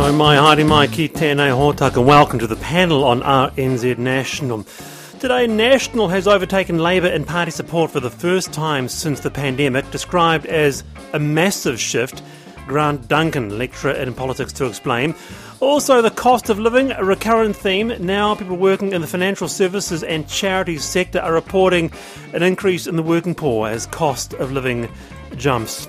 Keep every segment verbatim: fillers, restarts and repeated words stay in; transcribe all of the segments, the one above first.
Nau mai, haere mai, ki tēnei hōtaka. Welcome to the panel on R N Z National. Today, National has overtaken Labour in party support for the first time since the pandemic, described as a massive shift. Grant Duncan, lecturer in politics, to explain. Also, the cost of living, a recurrent theme. Now people working in the financial services and charities sector are reporting an increase in the working poor as cost of living jumps.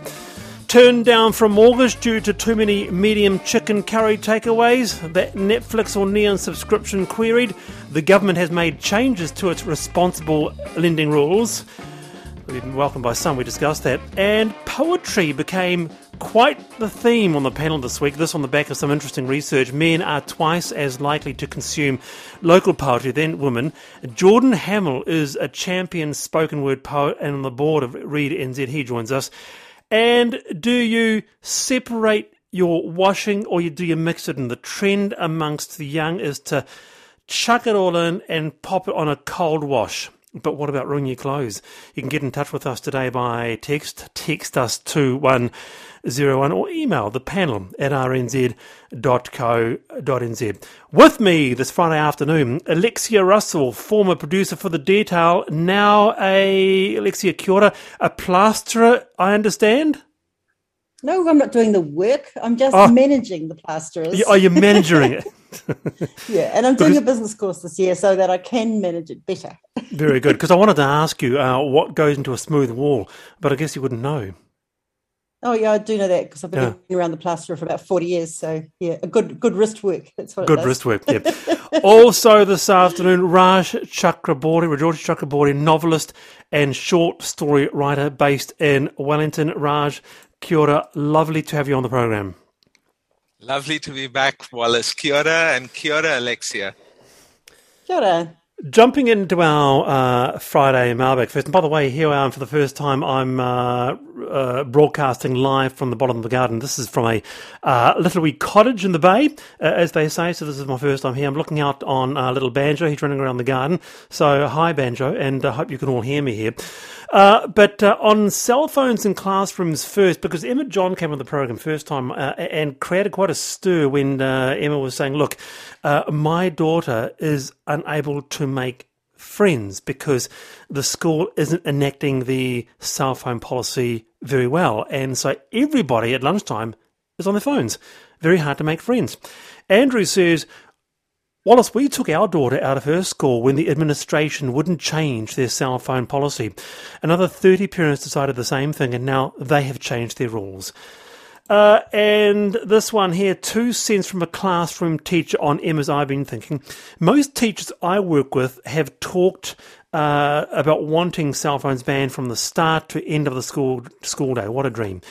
Turned down from mortgage due to too many medium chicken curry takeaways. That Netflix or Neon subscription queried. The government has made changes to its responsible lending rules. We've been welcomed by some, we discussed that. And poetry became quite the theme on the panel this week. This on the back of some interesting research. Men are twice as likely to consume local poetry than women. Jordan Hamill is a champion spoken word poet and on the board of Read N Z. He joins us. And do you separate your washing or you do you mix it in? The trend amongst the young is to chuck it all in and pop it on a cold wash. But what about ruining your clothes? You can get in touch with us today by text. Text us two one zero one or email the panel at r n z dot co dot n z. With me this Friday afternoon, Alexia Russell, former producer for The Detail, now a, Alexia, kia ora, a plasterer, I understand? No, I'm not doing the work. I'm just oh. managing the plasterers. Oh, you're managing it. Yeah, and I'm doing because, a business course this year so that I can manage it better. Very good, because I wanted to ask you uh, what goes into a smooth wall, but I guess you wouldn't know. Oh, yeah, I do know that because I've been yeah. around the plasterer for about forty years. So, yeah, a good good wrist work. That's what good it is. Good wrist work, yeah. Also this afternoon, Raj Chakraborty, Rajorshi Chakraborty, novelist and short story writer based in Wellington. Raj, kia ora, lovely to have you on the program. Lovely to be back, Wallace. Kia ora and kia ora, Alexia. Kia ora. Jumping into our uh, Friday mailbag first, and by the way, here I am for the first time. I'm uh, uh, broadcasting live from the bottom of the garden. This is from a uh, little wee cottage in the bay, uh, as they say, so this is my first time here. I'm looking out on uh, little Banjo. He's running around the garden. So hi, Banjo, and I uh, hope you can all hear me here. Uh, but uh, on cell phones in classrooms first, because Emma John came on the program first time uh, and created quite a stir when uh, Emma was saying, look, uh, my daughter is unable to make friends because the school isn't enacting the cell phone policy very well. And so everybody at lunchtime is on their phones. Very hard to make friends. Andrew says, Wallace, we took our daughter out of her school when the administration wouldn't change their cell phone policy. Another thirty parents decided the same thing, and now they have changed their rules. Uh, and this one here, two cents from a classroom teacher on Emma's I've Been Thinking. Most teachers I work with have talked uh, about wanting cell phones banned from the start to end of the school school day. What a dream.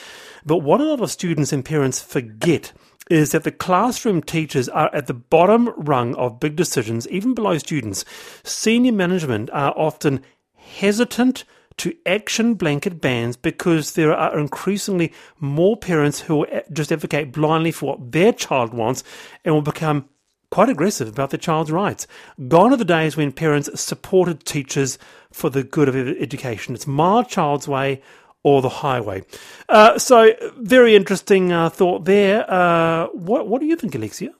But what a lot of students and parents forget is that the classroom teachers are at the bottom rung of big decisions, even below students. Senior management are often hesitant to action blanket bans because there are increasingly more parents who just advocate blindly for what their child wants and will become quite aggressive about their child's rights. Gone are the days when parents supported teachers for the good of education. It's my child's way or the highway. Uh, so, very interesting uh, thought there. Uh, what, what do you think, Alexia?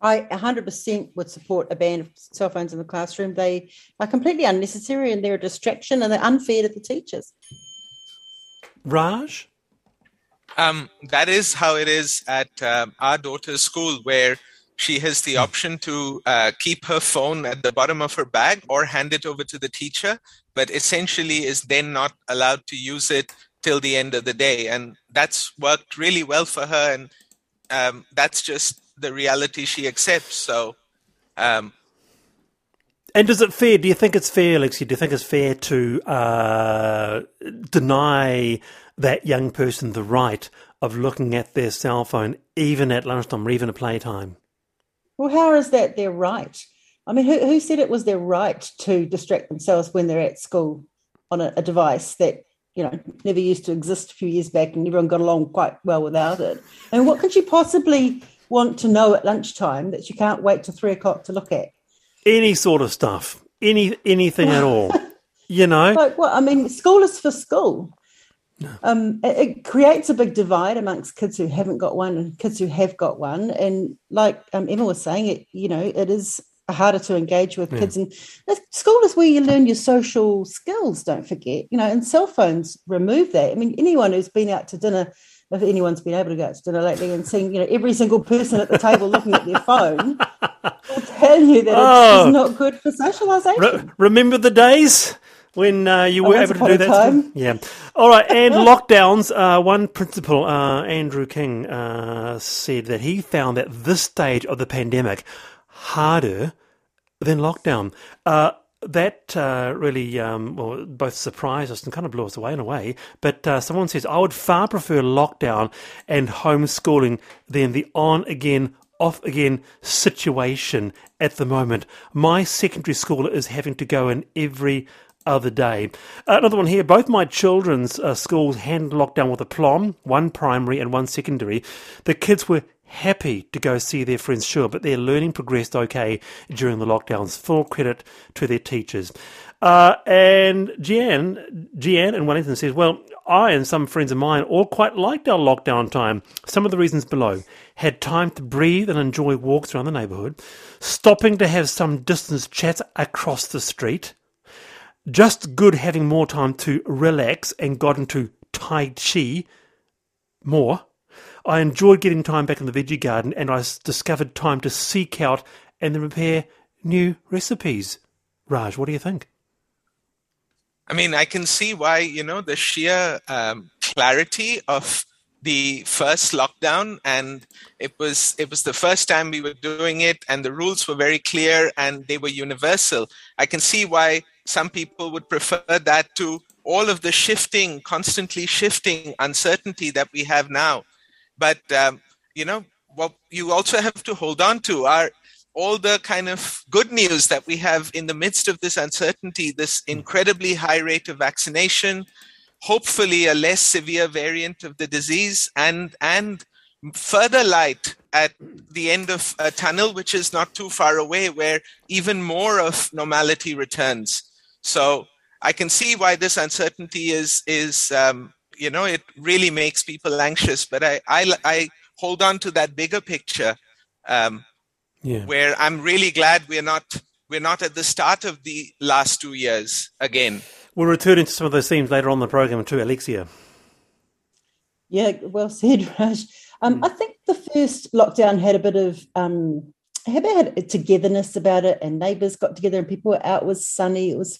I one hundred percent would support a ban of cell phones in the classroom. They are completely unnecessary and they're a distraction and they're unfair to the teachers. Raj? Um, that is how it is at um, our daughter's school, where she has the option to uh, keep her phone at the bottom of her bag or hand it over to the teacher, but essentially is then not allowed to use it till the end of the day. And that's worked really well for her. And um, that's just the reality she accepts. So, um, and is it fair? Do you think it's fair, Alexia? Do you think it's fair to uh, deny that young person the right of looking at their cell phone, even at lunchtime or even at playtime? Well, how is that their right? I mean, who, who said it was their right to distract themselves when they're at school on a, a device that, you know, never used to exist a few years back and everyone got along quite well without it? And what could you possibly want to know at lunchtime that you can't wait till three o'clock to look at? Any sort of stuff, any anything at all, you know? Like, well, I mean, school is for school. No. Um, it, it creates a big divide amongst kids who haven't got one and kids who have got one. And like um, Emma was saying, it you know, it is harder to engage with yeah. kids. And school is where you learn your social skills, don't forget. You know, and cell phones remove that. I mean, anyone who's been out to dinner, if anyone's been able to go out to dinner lately and seeing, you know, every single person at the table looking at their phone will tell you that oh. it's not good for socialisation. Re- remember the days? When uh, you were able to do that, time. yeah. All right, and lockdowns. Uh, one principal, uh, Andrew King, uh, said that he found that this stage of the pandemic harder than lockdown. Uh, that uh, really, um, well, both surprised us and kind of blew us away in a way. But uh, someone says, I would far prefer lockdown and homeschooling than the on again, off again situation at the moment. My secondary school is having to go in every other day. Uh, another one here. Both my children's uh, schools handled lockdown with aplomb, one primary and one secondary. The kids were happy to go see their friends, sure, but their learning progressed okay during the lockdowns. Full credit to their teachers. Uh, and Gian, Gian in Wellington says, well, I and some friends of mine all quite liked our lockdown time. Some of the reasons below. Had time to breathe and enjoy walks around the neighbourhood. Stopping to have some distance chats across the street. Just good having more time to relax and got into Tai Chi more. I enjoyed getting time back in the veggie garden and I discovered time to seek out and then prepare new recipes. Raj, what do you think? I mean, I can see why, you know, the sheer um, clarity of the first lockdown, and it was it was the first time we were doing it and the rules were very clear and they were universal. I can see why some people would prefer that to all of the shifting, constantly shifting uncertainty that we have now. But, um, you know, what you also have to hold on to are all the kind of good news that we have in the midst of this uncertainty, this incredibly high rate of vaccination, hopefully a less severe variant of the disease, and and further light at the end of a tunnel, which is not too far away, where even more of normality returns. So I can see why this uncertainty is, is um, you know, it really makes people anxious. But I, I, I hold on to that bigger picture, um, yeah. where I'm really glad we're not we're not at the start of the last two years again. We'll return to some of those themes later on in the program too, Alexia. Yeah, well said, Raj. Um, mm. I think the first lockdown had a bit of um, had a togetherness about it, and neighbours got together, and people were out. It was sunny. It was,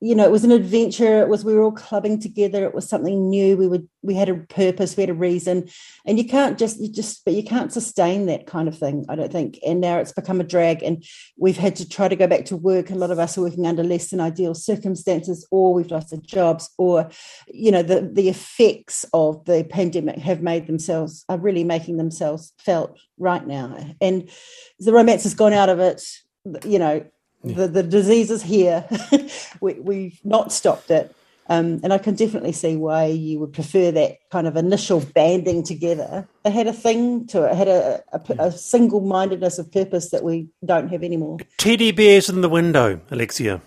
you know, it was an adventure. It was we were all clubbing together. It was something new. We would we had a purpose. We had a reason, and you can't just you just but you can't sustain that kind of thing, I don't think. And now it's become a drag, and we've had to try to go back to work. A lot of us are working under less than ideal circumstances, or we've lost our jobs, or you know the the effects of the pandemic have made themselves are really making themselves felt right now. And the romance has gone out of it, you know. Yeah. The the disease is here. we, we've not stopped it. Um, and I can definitely see why you would prefer that kind of initial banding together. It had a thing to it. It had a, a, a single-mindedness of purpose that we don't have anymore. Teddy bears in the window, Alexia.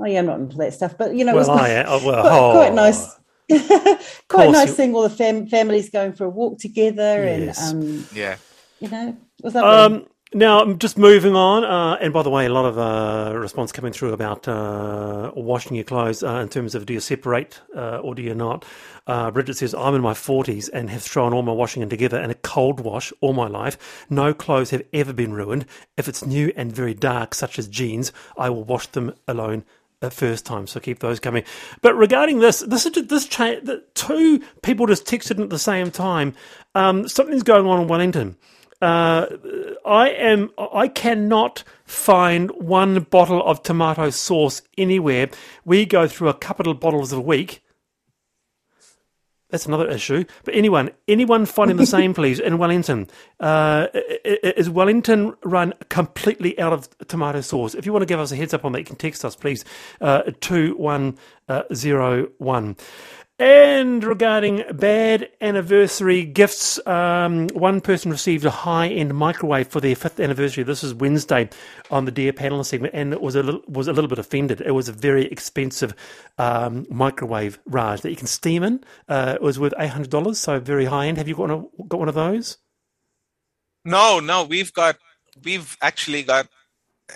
Oh, yeah, I'm not into that stuff. But, you know, well, it was I, quite, well, quite, oh. quite nice. quite nice you... seeing all the fam- families going for a walk together. Yes. And, um, yeah. You know, it was lovely. Um, Now, just moving on, uh, and by the way, a lot of uh, response coming through about uh, washing your clothes uh, in terms of do you separate uh, or do you not? Uh, Bridget says, I'm in my forties and have thrown all my washing in together in a cold wash all my life. No clothes have ever been ruined. If it's new and very dark, such as jeans, I will wash them alone the first time, so keep those coming. But regarding this, this is this cha- the two people just texted at the same time. Um, something's going on in Wellington. Uh, I am. I cannot find one bottle of tomato sauce anywhere. We go through a couple of bottles a week. That's another issue. But anyone, anyone finding the same, please, in Wellington. Uh, is Wellington run completely out of tomato sauce? If you want to give us a heads up on that, you can text us, please, uh, two one zero one. And regarding bad anniversary gifts, um, one person received a high-end microwave for their fifth anniversary. This is Wednesday on the Dear Panel segment, and it was a little, was a little bit offended. It was a very expensive um, microwave, Raj, that you can steam in. Uh, it was worth eight hundred dollars, so very high-end. Have you got one, got one of those? No, no, we've got we've actually got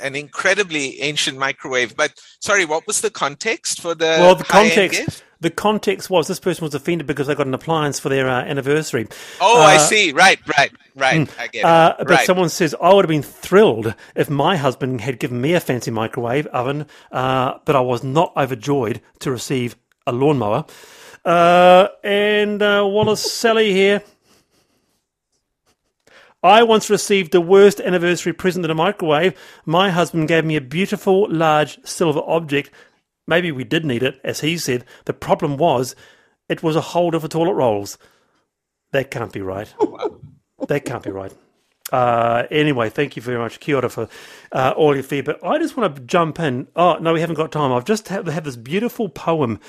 an incredibly ancient microwave. But sorry, what was the context for the well, the context. Gift? The context was this person was offended because they got an appliance for their uh, anniversary. Oh, uh, I see. Right, right, right. Mm, I get it. Uh, but right. Someone says, I would have been thrilled if my husband had given me a fancy microwave oven, uh, but I was not overjoyed to receive a lawnmower. Uh, and uh, Wallace Sally here. I once received the worst anniversary present in a microwave. My husband gave me a beautiful, large silver object. Maybe we did need it, as he said. The problem was, it was a holder for toilet rolls. That can't be right. That can't be right. Uh, anyway, thank you very much, kia ora, for uh, all your feedback. But I just want to jump in. Oh, no, we haven't got time. I've just had this beautiful poem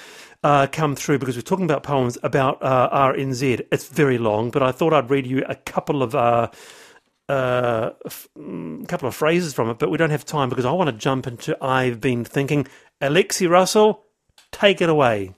uh, come through because we're talking about poems about uh, R N Z. It's very long, but I thought I'd read you a couple of... Uh, uh, f- couple of phrases from it, but we don't have time because I want to jump into I've Been Thinking. Alexia Russell, take it away.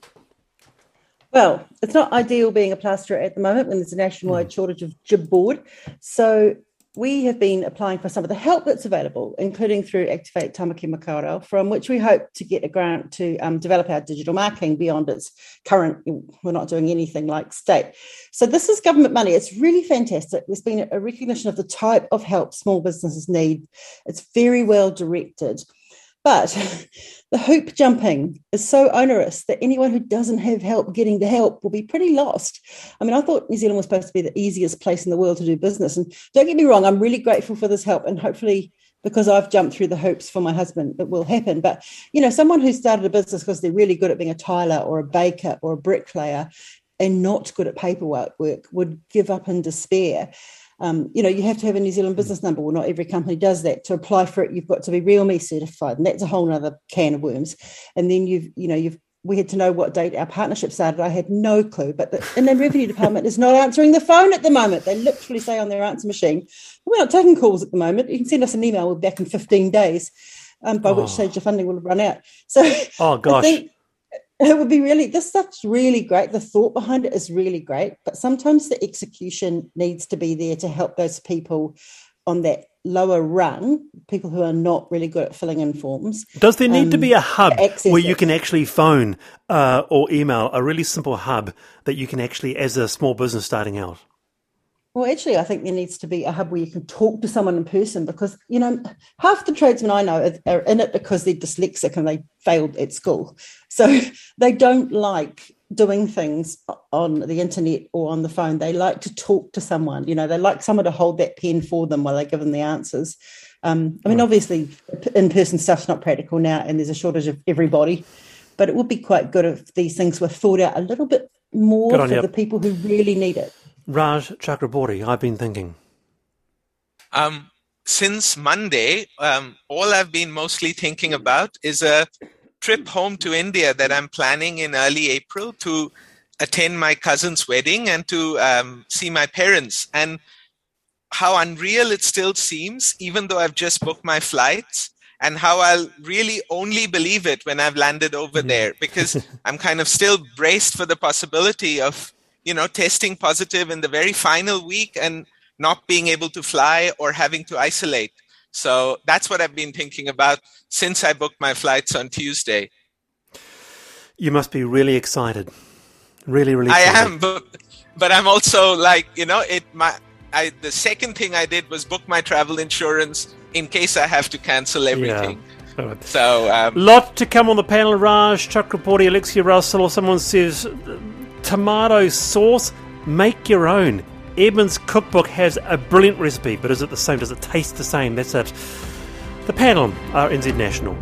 Well, it's not ideal being a plasterer at the moment when there's a nationwide mm. shortage of jib board. So we have been applying for some of the help that's available, including through Activate Tāmaki Makaurau, from which we hope to get a grant to um, develop our digital marketing beyond its current, we're not doing anything like state. So this is government money. It's really fantastic. There's been a recognition of the type of help small businesses need. It's very well directed. But the hoop jumping is so onerous that anyone who doesn't have help getting the help will be pretty lost. I mean, I thought New Zealand was supposed to be the easiest place in the world to do business. And don't get me wrong, I'm really grateful for this help. And hopefully, because I've jumped through the hoops for my husband, it will happen. But, you know, someone who started a business because they're really good at being a tiler or a baker or a bricklayer and not good at paperwork work would give up in despair. Um, you know, you have to have a New Zealand business number. Well, not every company does that. To apply for it, you've got to be RealMe certified, and that's a whole other can of worms. And then you've, you know, you've. We had to know what date our partnership started. I had no clue, but the Inland Revenue Department is not answering the phone at the moment. They literally say on their answer machine, we're not taking calls at the moment. You can send us an email. We're back in fifteen days, um, by oh. which stage your funding will have run out. So, oh gosh. I think it would be really, this stuff's really great. The thought behind it is really great, but sometimes the execution needs to be there to help those people on that lower rung, people who are not really good at filling in forms. Does there need um, to be a hub where you it. can actually phone uh, or email, a really simple hub that you can actually, as a small business starting out? Well, actually, I think there needs to be a hub where you can talk to someone in person because, you know, half the tradesmen I know are, are in it because they're dyslexic and they failed at school. So they don't like doing things on the internet or on the phone. They like to talk to someone, you know, they like someone to hold that pen for them while they give them the answers. Um, I mean, obviously, in-person stuff's not practical now and there's a shortage of everybody, but it would be quite good if these things were thought out a little bit more for you. The people who really need it. Raj Chakraborty, I've been thinking. Um, since Monday, um, all I've been mostly thinking about is a trip home to India that I'm planning in early April to attend my cousin's wedding and to um, see my parents. And how unreal it still seems, even though I've just booked my flights, and how I'll really only believe it when I've landed over mm. there, because I'm kind of still braced for the possibility of, you know, testing positive in the very final week and not being able to fly or having to isolate. So that's what I've been thinking about since I booked my flights on Tuesday. You must be really excited. Really, really excited. I am, but, but I'm also like, you know, it. My I the second thing I did was book my travel insurance in case I have to cancel everything. Yeah. Right. So um, lot to come on the panel, Raj Chakraborty, Alexia Russell, or someone says... Tomato sauce, make your own. Edmund's cookbook has a brilliant recipe, but is it the same? Does it taste the same? That's it. The panel, R N Z National.